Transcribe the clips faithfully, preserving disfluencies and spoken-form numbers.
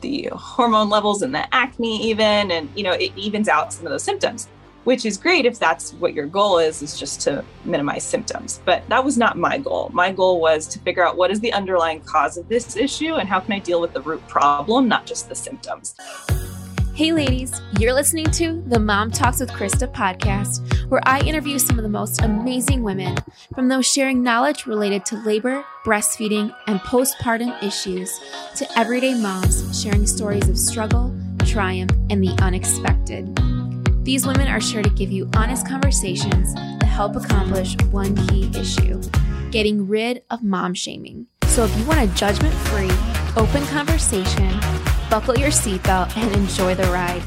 the hormone levels and the acne even, and you know, it evens out some of those symptoms, which is great if that's what your goal is, is just to minimize symptoms. But that was not my goal. My goal was to figure out what is the underlying cause of this issue and how can I deal with the root problem, not just the symptoms. Hey ladies, you're listening to the Mom Talks with Krista podcast, where I interview some of the most amazing women, from those sharing knowledge related to labor, breastfeeding, and postpartum issues, to everyday moms sharing stories of struggle, triumph, and the unexpected. These women are sure to give you honest conversations that help accomplish one key issue, getting rid of mom shaming. So if you want a judgment-free, open conversation, buckle your seatbelt and enjoy the ride.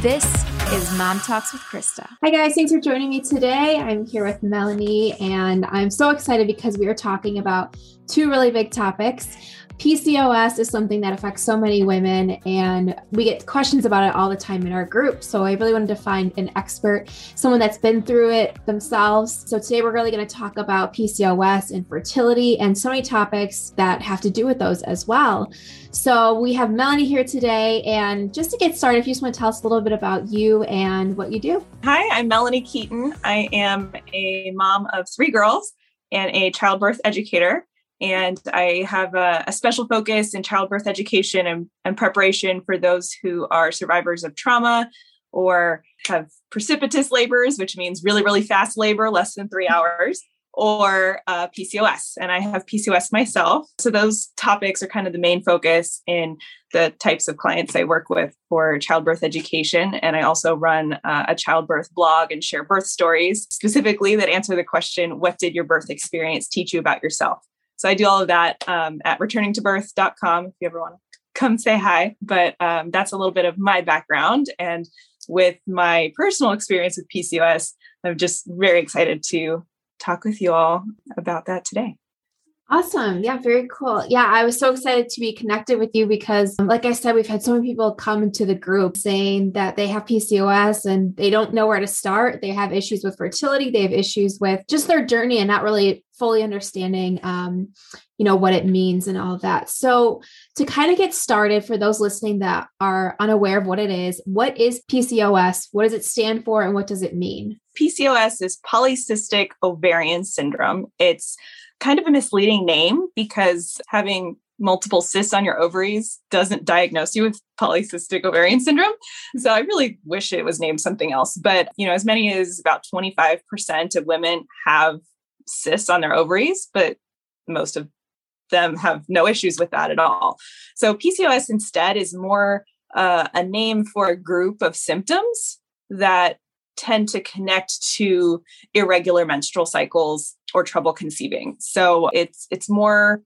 This is Mom Talks with Krista. Hi guys, thanks for joining me today. I'm here with Melanie and I'm so excited because we are talking about two really big topics. P C O S is something that affects so many women and we get questions about it all the time in our group. So I really wanted to find an expert, someone that's been through it themselves. So today we're really going to talk about P C O S and fertility and so many topics that have to do with those as well. So we have Melanie here today, and just to get started, if you just want to tell us a little bit about you and what you do. Hi, I'm Melanie Keeton. I am a mom of three girls and a childbirth educator, and I have a, a special focus in childbirth education and, and preparation for those who are survivors of trauma or have precipitous labors, which means really, really fast labor, less than three hours. Or uh, P C O S, and I have P C O S myself. So those topics are kind of the main focus in the types of clients I work with for childbirth education. And I also run uh, a childbirth blog and share birth stories specifically that answer the question, what did your birth experience teach you about yourself? So I do all of that um, at returning to birth dot com if you ever want to come say hi. But um, that's a little bit of my background. And with my personal experience with P C O S, I'm just very excited to talk with you all about that today. Awesome. Yeah, very cool. Yeah, I was so excited to be connected with you because, like I said, we've had so many people come into the group saying that they have P C O S and they don't know where to start. They have issues with fertility. They have issues with just their journey and not really fully understanding, um, you know, what it means and all that. So to kind of get started, for those listening that are unaware of what it is, what is P C O S? What does it stand for and what does it mean? P C O S is polycystic ovarian syndrome. It's kind of a misleading name because having multiple cysts on your ovaries doesn't diagnose you with polycystic ovarian syndrome. So I really wish it was named something else. But, you know, as many as about twenty-five percent of women have cysts on their ovaries, but most of them have no issues with that at all. So P C O S instead is more uh, a name for a group of symptoms that tend to connect to irregular menstrual cycles or trouble conceiving. So it's it's more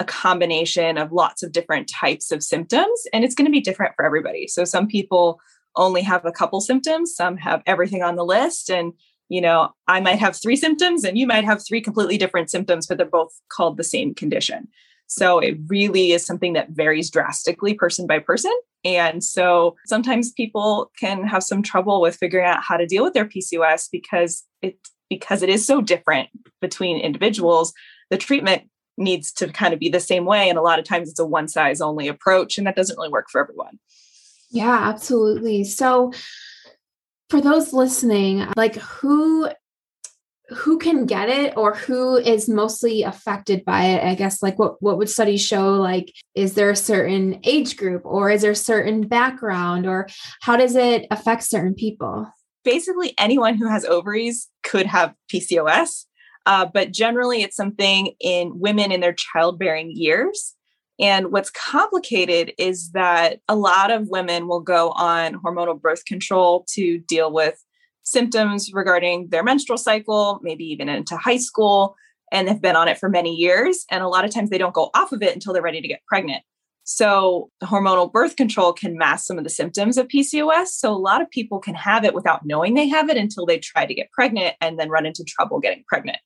a combination of lots of different types of symptoms, and it's going to be different for everybody. So some people only have a couple symptoms, some have everything on the list, and you know, I might have three symptoms and you might have three completely different symptoms, but they're both called the same condition. So it really is something that varies drastically person by person. And so sometimes people can have some trouble with figuring out how to deal with their P C O S because it, because it is so different between individuals. The treatment needs to kind of be the same way. And a lot of times it's a one size only approach, and that doesn't really work for everyone. Yeah, absolutely. So for those listening, like who who can get it or who is mostly affected by it? I guess like what, what would studies show? Like, is there a certain age group or is there a certain background or how does it affect certain people? Basically anyone who has ovaries could have P C O S, uh, but generally it's something in women in their childbearing years. And what's complicated is that a lot of women will go on hormonal birth control to deal with symptoms regarding their menstrual cycle, maybe even into high school, and they've been on it for many years. And a lot of times they don't go off of it until they're ready to get pregnant. So hormonal birth control can mask some of the symptoms of P C O S. So a lot of people can have it without knowing they have it until they try to get pregnant and then run into trouble getting pregnant.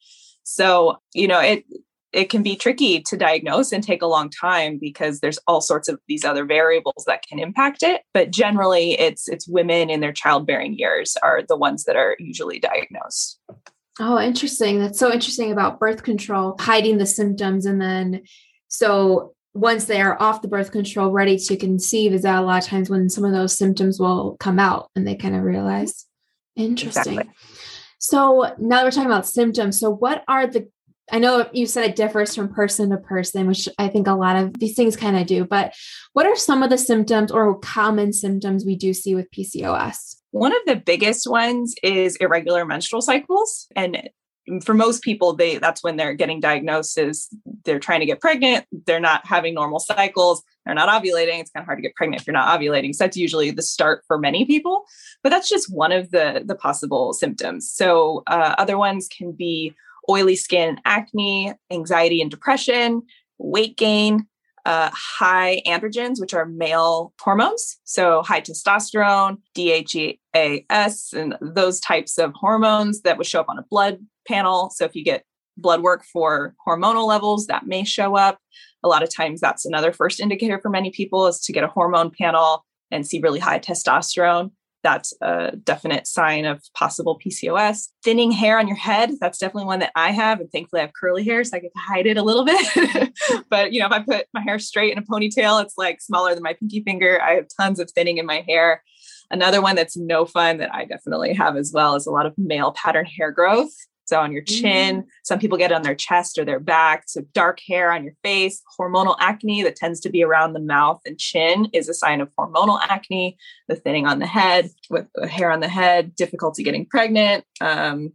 So, you know, it it can be tricky to diagnose and take a long time because there's all sorts of these other variables that can impact it. But generally it's, it's women in their childbearing years are the ones that are usually diagnosed. Oh, interesting. That's so interesting about birth control, hiding the symptoms. And then, so once they are off the birth control, ready to conceive, is that a lot of times when some of those symptoms will come out and they kind of realize. Interesting. Exactly. So now that we're talking about symptoms, so what are the, I know you said it differs from person to person, which I think a lot of these things kind of do, but what are some of the symptoms or common symptoms we do see with P C O S? One of the biggest ones is irregular menstrual cycles. And for most people, they that's when they're getting diagnosed is they're trying to get pregnant. They're not having normal cycles. They're not ovulating. It's kind of hard to get pregnant if you're not ovulating. So that's usually the start for many people, but that's just one of the, the possible symptoms. So uh, other ones can be oily skin, acne, anxiety and depression, weight gain, uh, high androgens, which are male hormones. So high testosterone, D H E A S, and those types of hormones that would show up on a blood panel. So if you get blood work for hormonal levels, that may show up. A lot of times that's another first indicator for many people is to get a hormone panel and see really high testosterone. That's a definite sign of possible P C O S. Thinning hair on your head. That's definitely one that I have. And thankfully I have curly hair, so I get to hide it a little bit. But you know, if I put my hair straight in a ponytail, it's like smaller than my pinky finger. I have tons of thinning in my hair. Another one that's no fun that I definitely have as well is a lot of male pattern hair growth. So on your chin, mm-hmm. some people get it on their chest or their back. So dark hair on your face, hormonal acne that tends to be around the mouth and chin is a sign of hormonal acne, the thinning on the head with hair on the head, difficulty getting pregnant. Um,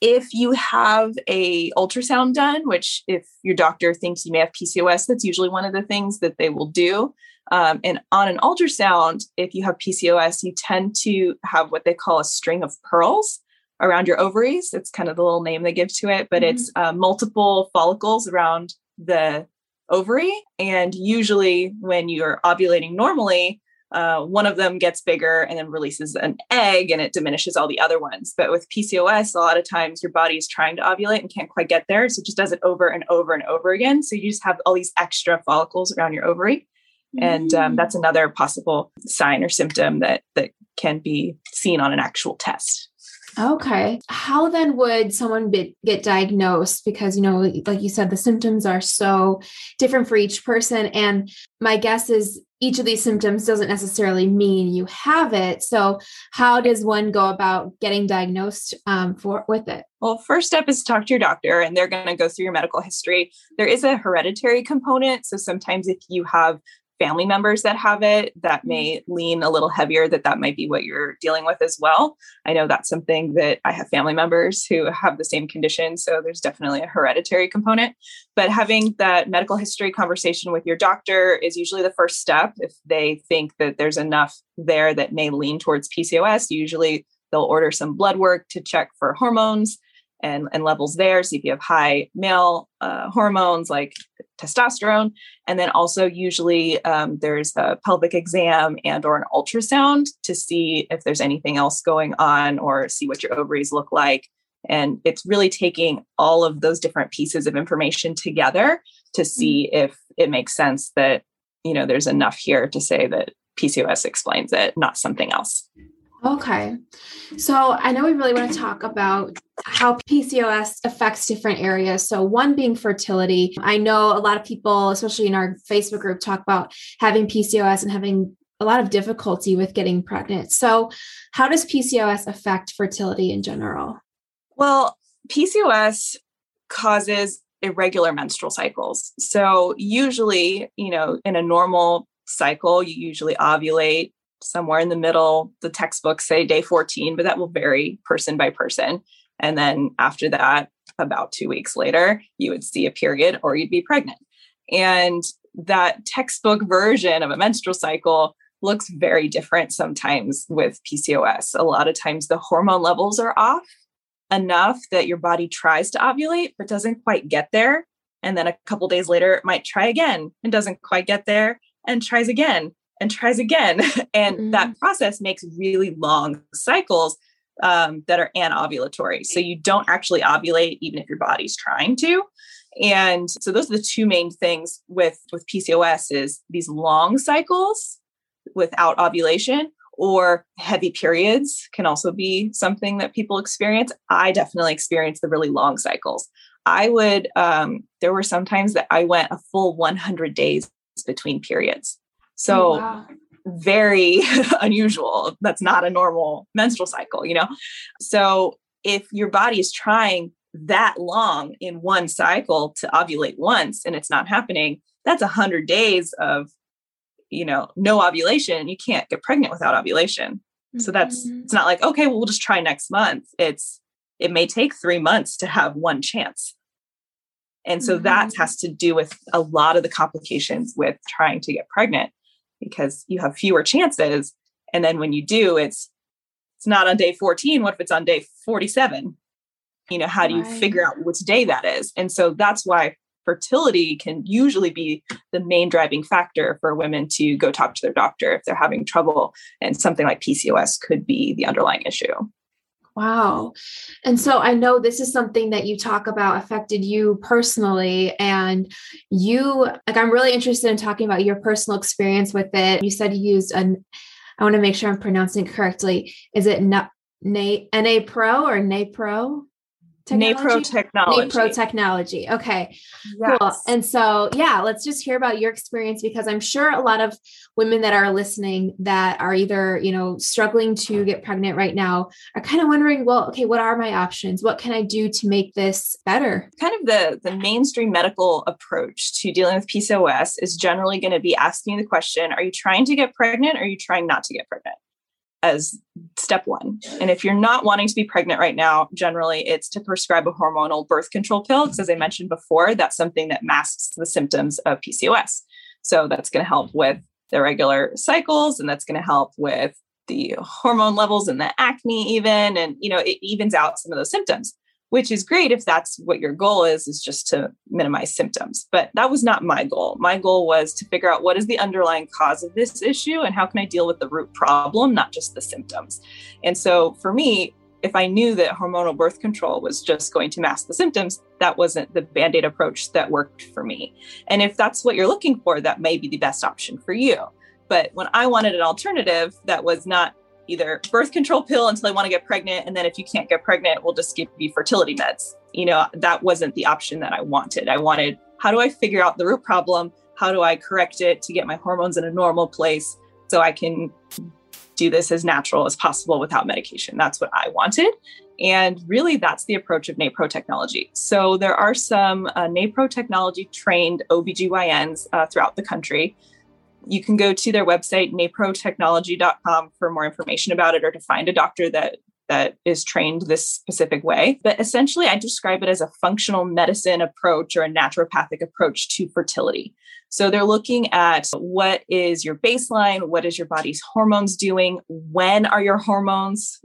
if you have a ultrasound done, which if your doctor thinks you may have P C O S, that's usually one of the things that they will do. Um, and on an ultrasound, if you have P C O S, you tend to have what they call a string of pearls around your ovaries. It's kind of the little name they give to it, but mm-hmm. it's uh, multiple follicles around the ovary. And usually when you're ovulating normally, uh, one of them gets bigger and then releases an egg and it diminishes all the other ones. But with P C O S, a lot of times your body is trying to ovulate and can't quite get there. So it just does it over and over and over again. So you just have all these extra follicles around your ovary. Mm-hmm. And um, that's another possible sign or symptom that that can be seen on an actual test. Okay. How then would someone be, get diagnosed? Because, you know, like you said, the symptoms are so different for each person. And my guess is each of these symptoms doesn't necessarily mean you have it. So how does one go about getting diagnosed um, for with it? Well, first step is to talk to your doctor and they're going to go through your medical history. There is a hereditary component. So sometimes if you have family members that have it, that may lean a little heavier, that that might be what you're dealing with as well. I know that's something that I have family members who have the same condition. So there's definitely a hereditary component, but having that medical history conversation with your doctor is usually the first step. If they think that there's enough there that may lean towards P C O S, usually they'll order some blood work to check for hormones and, and levels there. So if you have high male uh, hormones like testosterone, and then also usually um, there's a pelvic exam and or an ultrasound to see if there's anything else going on or see what your ovaries look like. And it's really taking all of those different pieces of information together to see if it makes sense that, you know, there's enough here to say that P C O S explains it, not something else. Okay. So I know we really want to talk about how P C O S affects different areas. So one being fertility. I know a lot of people, especially in our Facebook group, talk about having P C O S and having a lot of difficulty with getting pregnant. So how does P C O S affect fertility in general? Well, P C O S causes irregular menstrual cycles. So usually, you know, in a normal cycle, you usually ovulate somewhere in the middle. The textbooks say day fourteen, but that will vary person by person. And then after that, about two weeks later, you would see a period or you'd be pregnant. And that textbook version of a menstrual cycle looks very different sometimes with P C O S. A lot of times the hormone levels are off enough that your body tries to ovulate, but doesn't quite get there. And then a couple days later, it might try again and doesn't quite get there and tries again. and tries again. And mm-hmm. that process makes really long cycles um, that are anovulatory. So you don't actually ovulate even if your body's trying to. And so those are the two main things with, with P C O S is these long cycles without ovulation, or heavy periods can also be something that people experience. I definitely experience the really long cycles. I would, um, there were some times that I went a full one hundred days between periods. So oh, wow. very unusual. That's not a normal menstrual cycle, you know? So if your body is trying that long in one cycle to ovulate once and it's not happening, that's a hundred days of, you know, no ovulation. You can't get pregnant without ovulation. Mm-hmm. So that's, it's not like, okay, well, we'll just try next month. It's, it may take three months to have one chance. And so mm-hmm. that has to do with a lot of the complications with trying to get pregnant, because you have fewer chances. And then when you do, it's, it's not on day fourteen. What if it's on day forty-seven? You know, how do you right. figure out which day that is? And so that's why fertility can usually be the main driving factor for women to go talk to their doctor if they're having trouble. And something like P C O S could be the underlying issue. Wow. And so I know this is something that you talk about affected you personally, and you, like, I'm really interested in talking about your personal experience with it. You said you used an, I want to make sure I'm pronouncing it correctly. Is it Na, Na, NaPro or NaPro? Technology? NaPro Technology. NaPro Technology. Okay, yes. Cool. And so, yeah, let's just hear about your experience, because I'm sure a lot of women that are listening that are either, you know, struggling to get pregnant right now are kind of wondering, well, okay, what are my options? What can I do to make this better? Kind of the, the mainstream medical approach to dealing with P C O S is generally going to be asking the question, are you trying to get pregnant? Or are you trying not to get pregnant? As step one. And if you're not wanting to be pregnant right now, generally it's to prescribe a hormonal birth control pill. Because as I mentioned before, that's something that masks the symptoms of P C O S. So that's going to help with the regular cycles. And that's going to help with the hormone levels and the acne even. And, you know, it evens out some of those symptoms, which is great if that's what your goal is, is just to minimize symptoms. But that was not my goal. My goal was to figure out what is the underlying cause of this issue and how can I deal with the root problem, not just the symptoms. And so for me, if I knew that hormonal birth control was just going to mask the symptoms, that wasn't the Band-Aid approach that worked for me. And if that's what you're looking for, that may be the best option for you. But when I wanted an alternative that was not either birth control pill until they want to get pregnant. And then if you can't get pregnant, we'll just give you fertility meds. You know, that wasn't the option that I wanted. I wanted, how do I figure out the root problem? How do I correct it to get my hormones in a normal place so I can do this as natural as possible without medication? That's what I wanted. And really that's the approach of NaPro Technology. So there are some uh, NaPro Technology trained O B G Y Ns uh, throughout the country. You can go to their website, napro technology dot com, for more information about it or to find a doctor that, that is trained this specific way. But essentially, I describe it as a functional medicine approach or a naturopathic approach to fertility. So they're looking at what is your baseline, what is your body's hormones doing, when are your hormones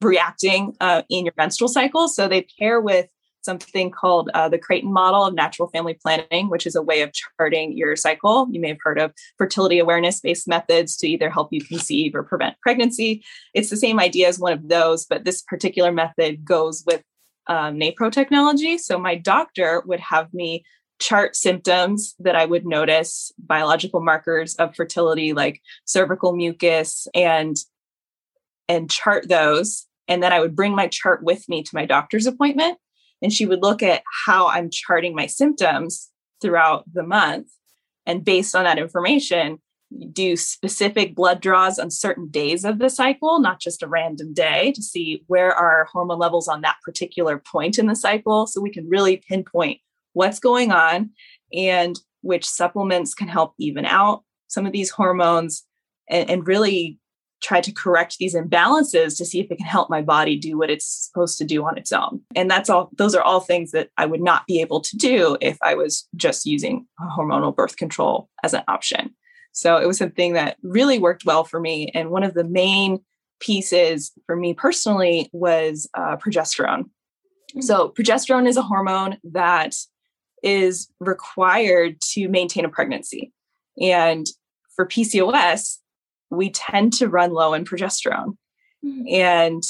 reacting uh, in your menstrual cycle. So they pair with something called uh, the Creighton model of natural family planning, which is a way of charting your cycle. You may have heard of fertility awareness-based methods to either help you conceive or prevent pregnancy. It's the same idea as one of those, but this particular method goes with um, NaPro Technology. So my doctor would have me chart symptoms that I would notice, biological markers of fertility, like cervical mucus, and, and chart those. And then I would bring my chart with me to my doctor's appointment. And she would look at how I'm charting my symptoms throughout the month. And based on that information, do specific blood draws on certain days of the cycle, not just a random day, to see where are hormone levels on that particular point in the cycle. So we can really pinpoint what's going on and which supplements can help even out some of these hormones and, and really try to correct these imbalances to see if it can help my body do what it's supposed to do on its own. And that's all, those are all things that I would not be able to do if I was just using hormonal birth control as an option. So it was something that really worked well for me. And one of the main pieces for me personally was uh, progesterone. So progesterone is a hormone that is required to maintain a pregnancy. And for P C O S, we tend to run low in progesterone. Mm-hmm. And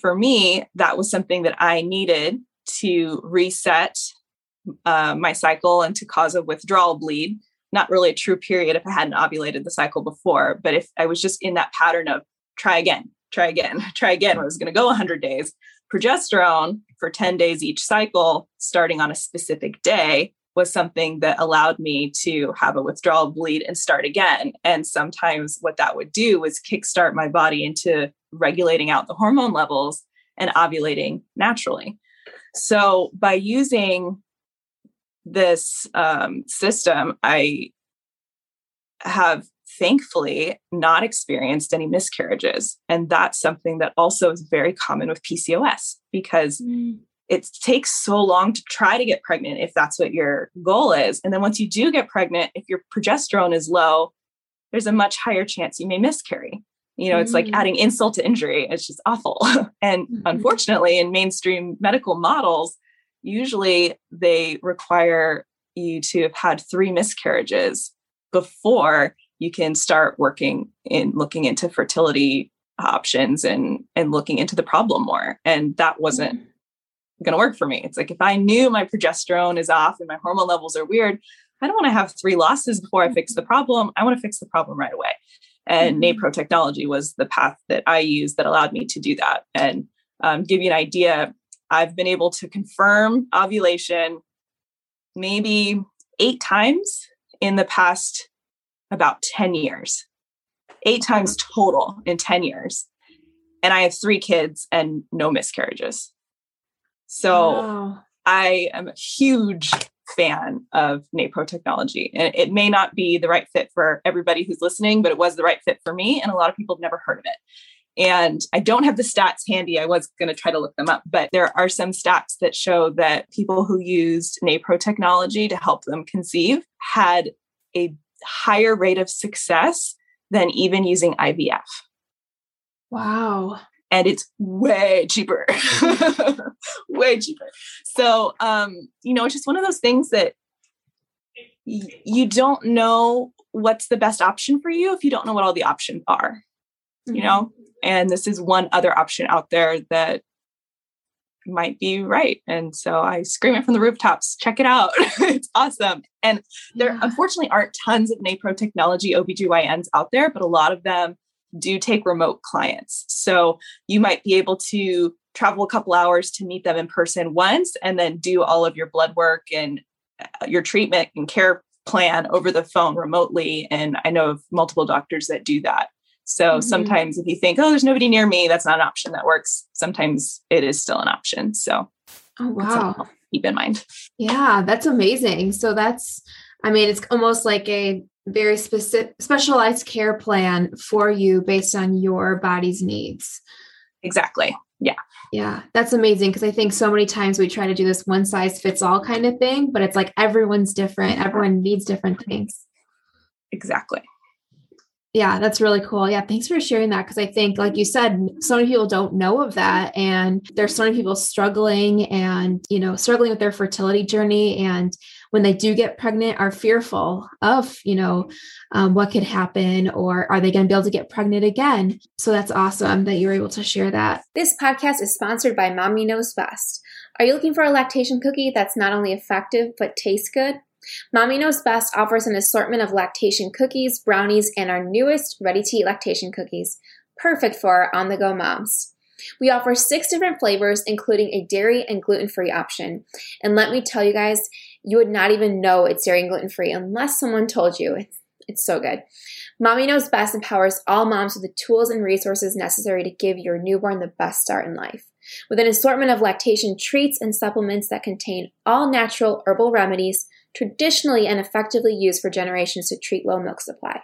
for me, that was something that I needed to reset uh, my cycle and to cause a withdrawal bleed. Not really a true period if I hadn't ovulated the cycle before, but if I was just in that pattern of try again, try again, try again, I was going to go one hundred days. progesterone for ten days each cycle, starting on a specific day, was something that allowed me to have a withdrawal bleed and start again. And sometimes what that would do was kickstart my body into regulating out the hormone levels and ovulating naturally. So by using this um, system, I have thankfully not experienced any miscarriages. And that's something that also is very common with P C O S, because mm. it takes so long to try to get pregnant if that's what your goal is. And then once you do get pregnant, if your progesterone is low, there's a much higher chance you may miscarry. You know, it's mm-hmm. like adding insult to injury. It's just awful. And mm-hmm. unfortunately, in mainstream medical models, usually they require you to have had three miscarriages before you can start working in looking into fertility options and, and looking into the problem more. And that wasn't mm-hmm. going to work for me. It's like, if I knew my progesterone is off and my hormone levels are weird, I don't want to have three losses before I fix the problem. I want to fix the problem right away. And mm-hmm. NaPro Technology was the path that I used that allowed me to do that. And um, give you an idea, I've been able to confirm ovulation maybe eight times in the past about ten years, eight times total in ten years. And I have three kids and no miscarriages. So wow. I am a huge fan of NaPro Technology, and it may not be the right fit for everybody who's listening, but it was the right fit for me. And a lot of people have never heard of it. And I don't have the stats handy. I was going to try to look them up, but there are some stats that show that people who used NaPro Technology to help them conceive had a higher rate of success than even using I V F. Wow. And it's way cheaper, way cheaper. So, um, you know, it's just one of those things that y- you don't know what's the best option for you if you don't know what all the options are, you mm-hmm. know, and this is one other option out there that might be right. And so I scream it from the rooftops, check it out. It's awesome. And there yeah. unfortunately aren't tons of NaPro Technology O B G Y Ns out there, but a lot of them do take remote clients. So you might be able to travel a couple hours to meet them in person once, and then do all of your blood work and your treatment and care plan over the phone remotely. And I know of multiple doctors that do that. So mm-hmm. sometimes if you think, oh, there's nobody near me, that's not an option that works. Sometimes it is still an option. So oh, wow. keep in mind. Yeah, that's amazing. So that's, I mean, it's almost like a very specific specialized care plan for you based on your body's needs. Exactly. Yeah. Yeah. That's amazing. Cause I think so many times we try to do this one size fits all kind of thing, but it's like, everyone's different. Everyone needs different things. Exactly. Yeah. That's really cool. Yeah. Thanks for sharing that. Cause I think, like you said, so many people don't know of that, and there's so many people struggling and, you know, struggling with their fertility journey. And when they do get pregnant, are fearful of, you know, um, what could happen, or are they going to be able to get pregnant again? So that's awesome that you were able to share that. This podcast is sponsored by Mommy Knows Best. Are you looking for a lactation cookie that's not only effective, but tastes good? Mommy Knows Best offers an assortment of lactation cookies, brownies, and our newest ready-to-eat lactation cookies, perfect for our on-the-go moms. We offer six different flavors, including a dairy and gluten-free option. And let me tell you guys, you would not even know it's dairy and gluten-free unless someone told you. It's, it's so good. Mommy Knows Best empowers all moms with the tools and resources necessary to give your newborn the best start in life. With an assortment of lactation treats and supplements that contain all natural herbal remedies traditionally and effectively used for generations to treat low milk supply.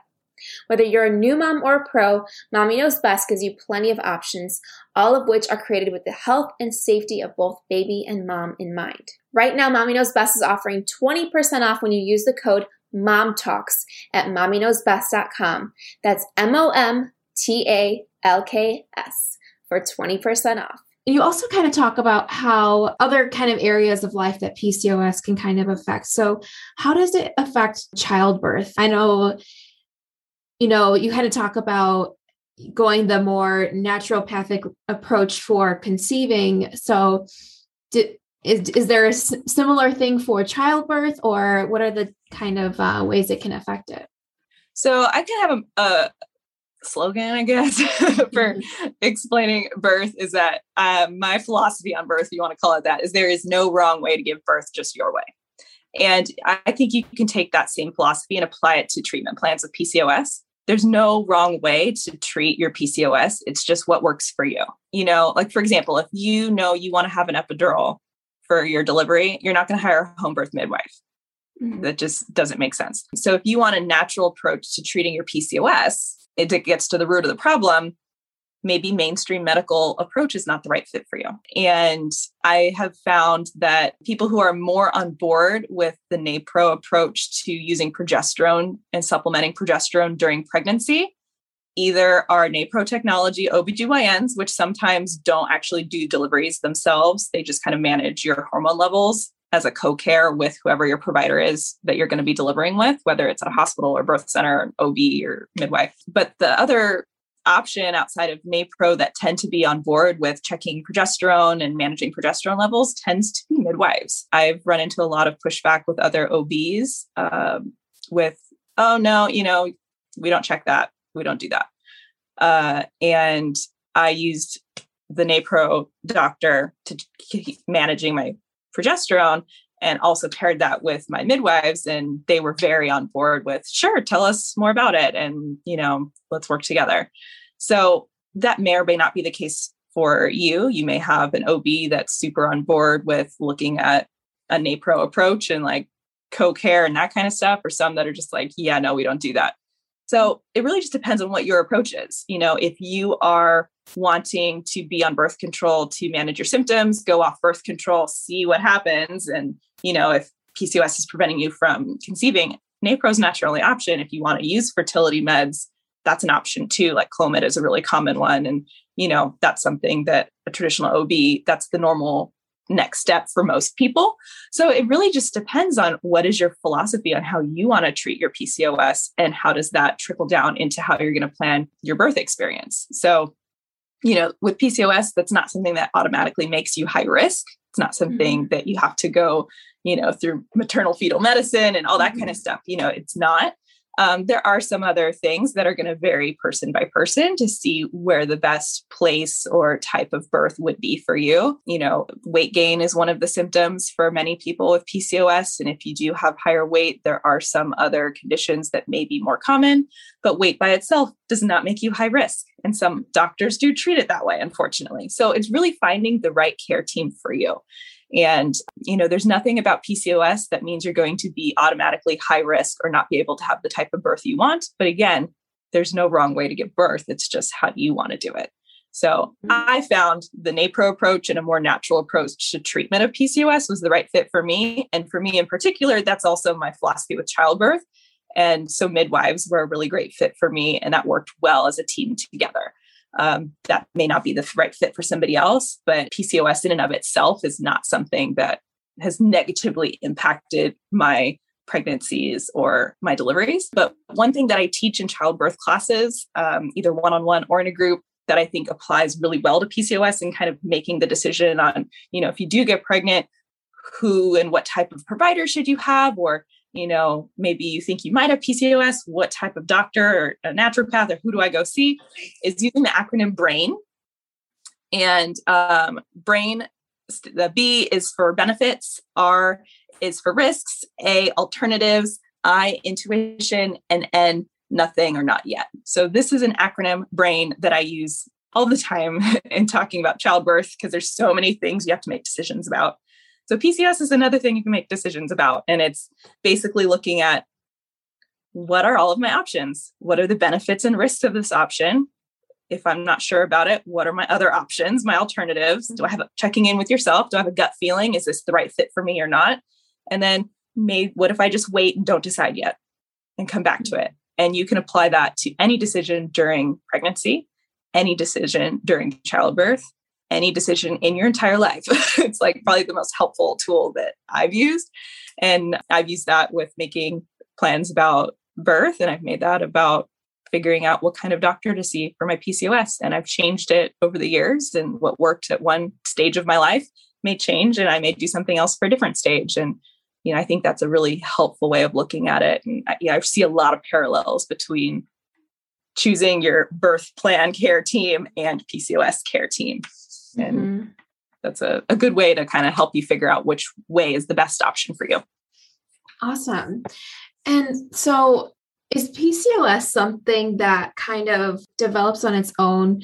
Whether you're a new mom or a pro, Mommy Knows Best gives you plenty of options, all of which are created with the health and safety of both baby and mom in mind. Right now, Mommy Knows Best is offering twenty percent off when you use the code MomTalks at mommy knows best dot com. That's M O M T A L K S for twenty percent off. You also kind of talk about how other kind of areas of life that P C O S can kind of affect. So how does it affect childbirth? I know... You know, you kind of talk about going the more naturopathic approach for conceiving. So do, is, is there a s- similar thing for childbirth, or what are the kind of uh, ways it can affect it? So I can have a, a slogan, I guess, for explaining birth is that uh, my philosophy on birth, if you want to call it that, is there is no wrong way to give birth, just your way. And I think you can take that same philosophy and apply it to treatment plans with P C O S. There's no wrong way to treat your P C O S. It's just what works for you. You know, like, for example, if you know you want to have an epidural for your delivery, you're not going to hire a home birth midwife. Mm-hmm. That just doesn't make sense. So if you want a natural approach to treating your P C O S, it gets to the root of the problem. Maybe mainstream medical approach is not the right fit for you. And I have found that people who are more on board with the NaPro approach to using progesterone and supplementing progesterone during pregnancy either are NaPro Technology O B G Y Ns, which sometimes don't actually do deliveries themselves. They just kind of manage your hormone levels as a co-care with whoever your provider is that you're going to be delivering with, whether it's at a hospital or birth center, or O B or midwife. But the other option outside of NaPro that tend to be on board with checking progesterone and managing progesterone levels tends to be midwives. I've run into a lot of pushback with other O Bs um, with, oh no, you know, we don't check that. We don't do that. Uh, and I used the NaPro doctor to keep managing my progesterone and also paired that with my midwives. And they were very on board with, sure, tell us more about it. And, you know, let's work together. So that may or may not be the case for you. You may have an O B that's super on board with looking at a NaPro approach and like co-care and that kind of stuff, or some that are just like, yeah, no, we don't do that. So it really just depends on what your approach is. You know, if you are wanting to be on birth control to manage your symptoms, go off birth control, see what happens. And, you know, if P C O S is preventing you from conceiving, NaPro is not your only option. If you want to use fertility meds, that's an option too. Like Clomid is a really common one. And, you know, that's something that a traditional O B, that's the normal next step for most people. So it really just depends on what is your philosophy on how you want to treat your P C O S and how does that trickle down into how you're going to plan your birth experience. So, you know, with P C O S, that's not something that automatically makes you high risk. It's not something mm-hmm. that you have to go, you know, through maternal fetal medicine and all that mm-hmm. kind of stuff. You know, it's not. Um, there are some other things that are going to vary person by person to see where the best place or type of birth would be for you. You know, weight gain is one of the symptoms for many people with P C O S. And if you do have higher weight, there are some other conditions that may be more common, but weight by itself does not make you high risk. And some doctors do treat it that way, unfortunately. So it's really finding the right care team for you. And, you know, there's nothing about P C O S that means you're going to be automatically high risk or not be able to have the type of birth you want. But again, there's no wrong way to give birth. It's just how you want to do it. So mm-hmm. I found the NaPro approach and a more natural approach to treatment of P C O S was the right fit for me. And for me in particular, that's also my philosophy with childbirth. And so midwives were a really great fit for me. And that worked well as a team together. Um, that may not be the right fit for somebody else, but P C O S in and of itself is not something that has negatively impacted my pregnancies or my deliveries. But one thing that I teach in childbirth classes, um, either one-on-one or in a group, that I think applies really well to P C O S and kind of making the decision on, you know, if you do get pregnant, who and what type of provider should you have, or you know, maybe you think you might have P C O S, what type of doctor or a naturopath or who do I go see, is using the acronym BRAIN. And um, BRAIN, the B is for benefits, R is for risks, A, alternatives, I, intuition, and N, nothing or not yet. So this is an acronym, BRAIN, that I use all the time in talking about childbirth because there's so many things you have to make decisions about. So P C O S is another thing you can make decisions about. And it's basically looking at what are all of my options? What are the benefits and risks of this option? If I'm not sure about it, what are my other options, my alternatives? Do I have a checking in with yourself? Do I have a gut feeling? Is this the right fit for me or not? And then maybe what if I just wait and don't decide yet and come back to it? And you can apply that to any decision during pregnancy, any decision during childbirth, any decision in your entire life. It's like probably the most helpful tool that I've used. And I've used that with making plans about birth. And I've made that about figuring out what kind of doctor to see for my P C O S. And I've changed it over the years, and what worked at one stage of my life may change and I may do something else for a different stage. And, you know, I think that's a really helpful way of looking at it. And I, you know, I see a lot of parallels between choosing your birth plan care team and P C O S care team. And mm-hmm. that's a, a good way to kind of help you figure out which way is the best option for you. Awesome. And so is P C O S something that kind of develops on its own,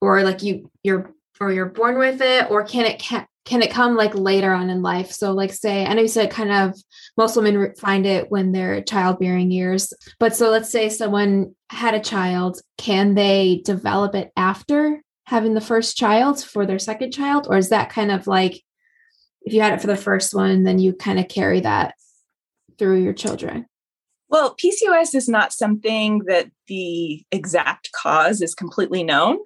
or like you, you're, or you're born with it, or can it, can, can it come like later on in life? So like, say, I know you said kind of most women find it when they're childbearing years, but so let's say someone had a child, can they develop it after having the first child for their second child? Or is that kind of like, if you had it for the first one, then you kind of carry that through your children? Well, P C O S is not something that the exact cause is completely known.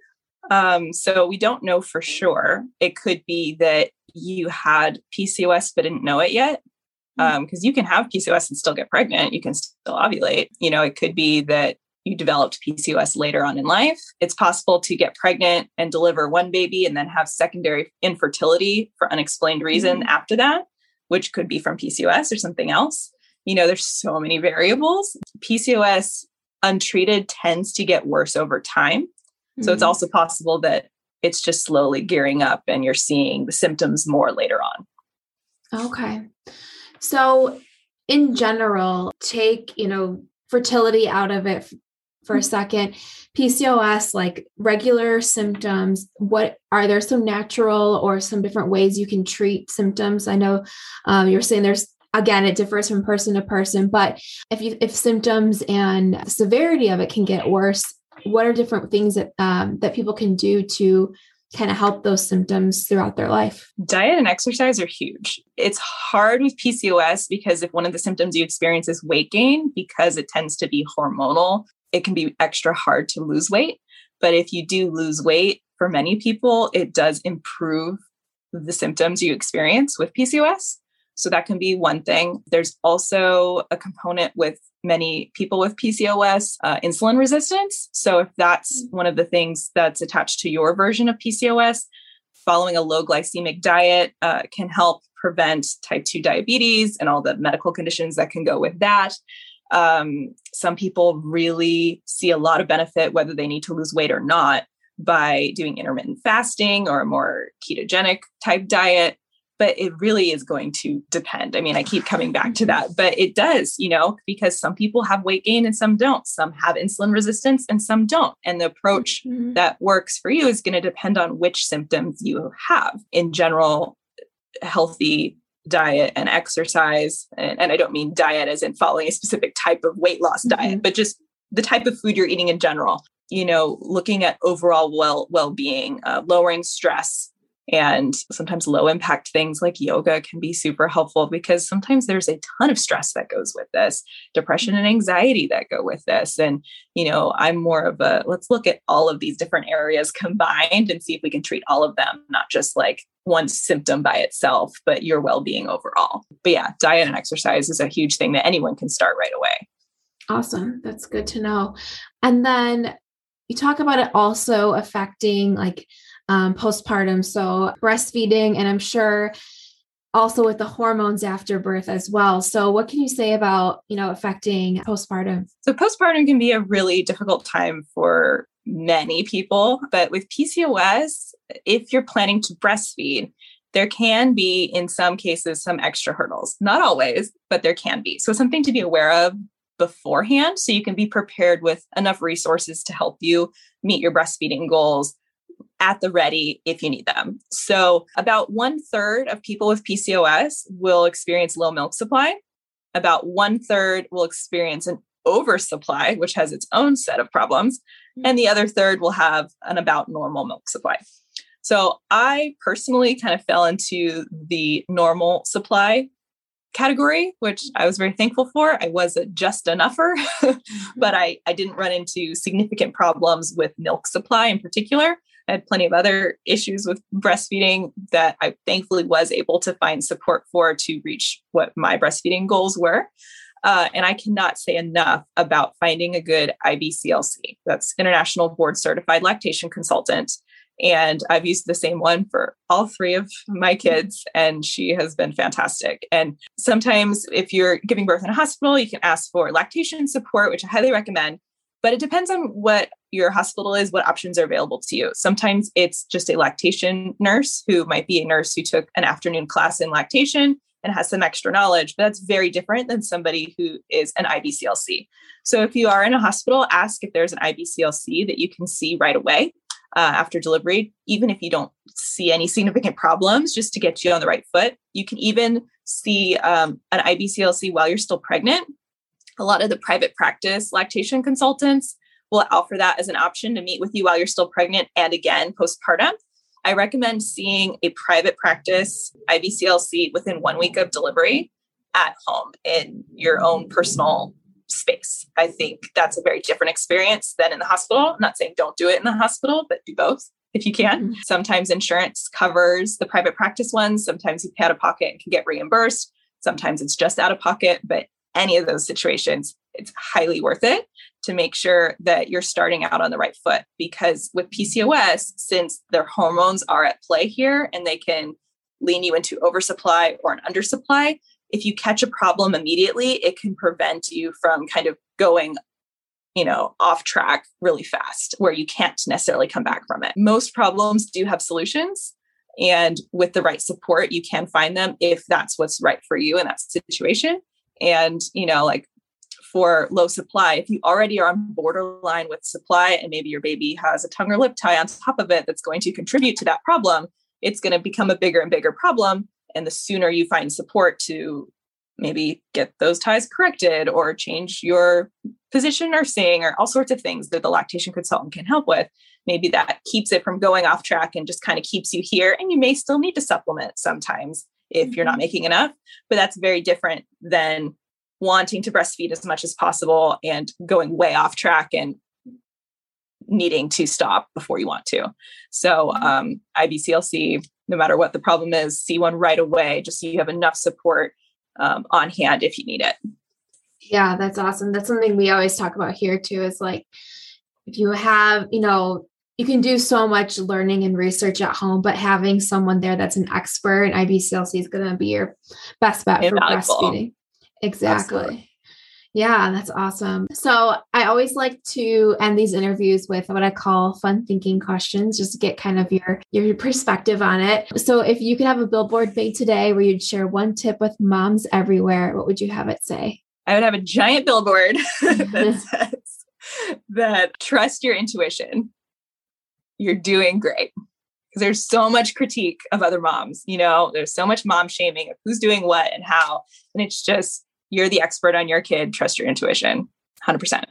Um, so we don't know for sure. It could be that you had P C O S, but didn't know it yet. Um, 'cause you can have P C O S and still get pregnant. You can still ovulate. You know, it could be that you developed P C O S later on in life. It's possible to get pregnant and deliver one baby and then have secondary infertility for unexplained reason mm-hmm. after that, which could be from P C O S or something else. You know, there's so many variables. P C O S untreated tends to get worse over time. Mm-hmm. So it's also possible that it's just slowly gearing up and you're seeing the symptoms more later on. Okay. So in general, take, you know, fertility out of it for a second, P C O S, like regular symptoms, what are there some natural or some different ways you can treat symptoms? I know um, you're saying there's, again, it differs from person to person, but if you, if symptoms and the severity of it can get worse, what are different things that, um, that people can do to kind of help those symptoms throughout their life? Diet and exercise are huge. It's hard with P C O S because if one of the symptoms you experience is weight gain, because it tends to be hormonal, it can be extra hard to lose weight. But if you do lose weight, for many people, it does improve the symptoms you experience with P C O S. So that can be one thing. There's also a component with many people with P C O S, uh, insulin resistance. So if that's one of the things that's attached to your version of P C O S, following a low glycemic diet uh, can help prevent type two diabetes and all the medical conditions that can go with that. Um, some people really see a lot of benefit, whether they need to lose weight or not, by doing intermittent fasting or a more ketogenic type diet. But it really is going to depend. I mean, I keep coming back to that, but it does, you know, because some people have weight gain and some don't. Some have insulin resistance and some don't. And the approach mm-hmm. that works for you is going to depend on which symptoms you have. In general, healthy diet and exercise. And, and I don't mean diet as in following a specific type of weight loss mm-hmm. diet, but just the type of food you're eating in general, you know, looking at overall well, well-being, uh, lowering stress. And sometimes low impact things like yoga can be super helpful because sometimes there's a ton of stress that goes with this, depression and anxiety that go with this. And, you know, I'm more of a, let's look at all of these different areas combined and see if we can treat all of them, not just like one symptom by itself, but your well-being overall. But yeah, diet and exercise is a huge thing that anyone can start right away. Awesome. That's good to know. And then you talk about it also affecting like Um, postpartum. So breastfeeding, and I'm sure also with the hormones after birth as well. So what can you say about, you know, affecting postpartum? So postpartum can be a really difficult time for many people, but with P C O S, if you're planning to breastfeed, there can be in some cases, some extra hurdles, not always, but there can be. So something to be aware of beforehand. So you can be prepared with enough resources to help you meet your breastfeeding goals at the ready if you need them. So about one third of people with P C O S will experience low milk supply. About one third will experience an oversupply, which has its own set of problems. And the other third will have an about normal milk supply. So I personally kind of fell into the normal supply category, which I was very thankful for. I was a just enougher, but I, I didn't run into significant problems with milk supply in particular. I had plenty of other issues with breastfeeding that I thankfully was able to find support for to reach what my breastfeeding goals were. Uh, and I cannot say enough about finding a good I B C L C. That's International Board Certified Lactation Consultant. And I've used the same one for all three of my kids, and she has been fantastic. And sometimes if you're giving birth in a hospital, you can ask for lactation support, which I highly recommend. But it depends on what your hospital is, what options are available to you. Sometimes it's just a lactation nurse who might be a nurse who took an afternoon class in lactation and has some extra knowledge, but that's very different than somebody who is an I B C L C. So if you are in a hospital, ask if there's an I B C L C that you can see right away uh, after delivery, even if you don't see any significant problems, just to get you on the right foot. You can even see um, an I B C L C while you're still pregnant. A lot of the private practice lactation consultants will offer that as an option to meet with you while you're still pregnant and again postpartum. I recommend seeing a private practice I B C L C within one week of delivery at home in your own personal space. I think that's a very different experience than in the hospital. I'm not saying don't do it in the hospital, but do both if you can. Sometimes insurance covers the private practice ones. Sometimes you pay out of pocket and can get reimbursed. Sometimes it's just out of pocket, but any of those situations, it's highly worth it to make sure that you're starting out on the right foot, because with P C O S, since their hormones are at play here and they can lean you into oversupply or an undersupply, if you catch a problem immediately, it can prevent you from kind of going, you know, off track really fast where you can't necessarily come back from it. Most problems do have solutions, and with the right support, you can find them if that's what's right for you in that situation. And, you know, like for low supply, if you already are on borderline with supply and maybe your baby has a tongue or lip tie on top of it, that's going to contribute to that problem. It's going to become a bigger and bigger problem. And the sooner you find support to maybe get those ties corrected or change your physician nursing or all sorts of things that the lactation consultant can help with, maybe that keeps it from going off track and just kind of keeps you here. And you may still need to supplement sometimes if you're not making enough, but that's very different than wanting to breastfeed as much as possible and going way off track and needing to stop before you want to. So um, I B C L C, no matter what the problem is, see one right away, just so you have enough support um, on hand if you need it. Yeah, that's awesome. That's something we always talk about here too, is like, if you have, you know, you can do so much learning and research at home, but having someone there that's an expert in I B C L C is going to be your best bet for breastfeeding. Exactly. Absolutely. Yeah, that's awesome. So I always like to end these interviews with what I call fun thinking questions, just to get kind of your, your perspective on it. So if you could have a billboard made today where you'd share one tip with moms everywhere, what would you have it say? I would have a giant billboard that says that trust your intuition. You're doing great. Because there's so much critique of other moms, you know, there's so much mom shaming of who's doing what and how. And it's just, you're the expert on your kid. Trust your intuition. one hundred percent.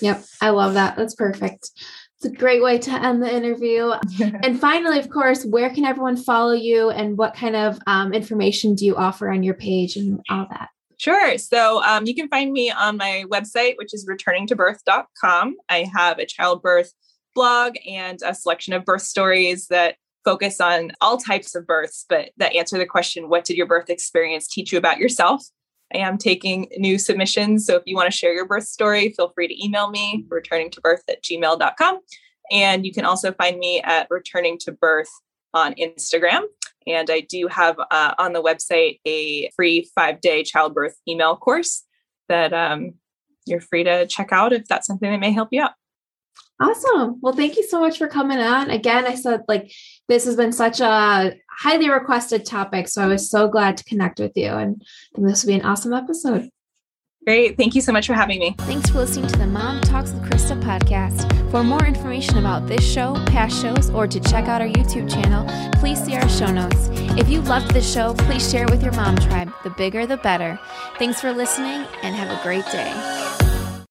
Yep. I love that. That's perfect. It's a great way to end the interview. And finally, of course, where can everyone follow you and what kind of um, information do you offer on your page and all that? Sure. So um, you can find me on my website, which is returning to birth dot com. I have a childbirth blog and a selection of birth stories that focus on all types of births, but that answer the question, what did your birth experience teach you about yourself? I am taking new submissions. So if you want to share your birth story, feel free to email me, returning to birth at gmail dot com. And you can also find me at Returning to Birth on Instagram. And I do have uh, on the website a free five-day childbirth email course that um, you're free to check out if that's something that may help you out. Awesome. Well, thank you so much for coming on. Again, I said, like, this has been such a highly requested topic. So I was so glad to connect with you, and I think this will be an awesome episode. Great. Thank you so much for having me. Thanks for listening to the Mom Talks with Krista podcast. For more information about this show, past shows, or to check out our YouTube channel, please see our show notes. If you loved this show, please share it with your mom tribe. The bigger, the better. Thanks for listening and have a great day.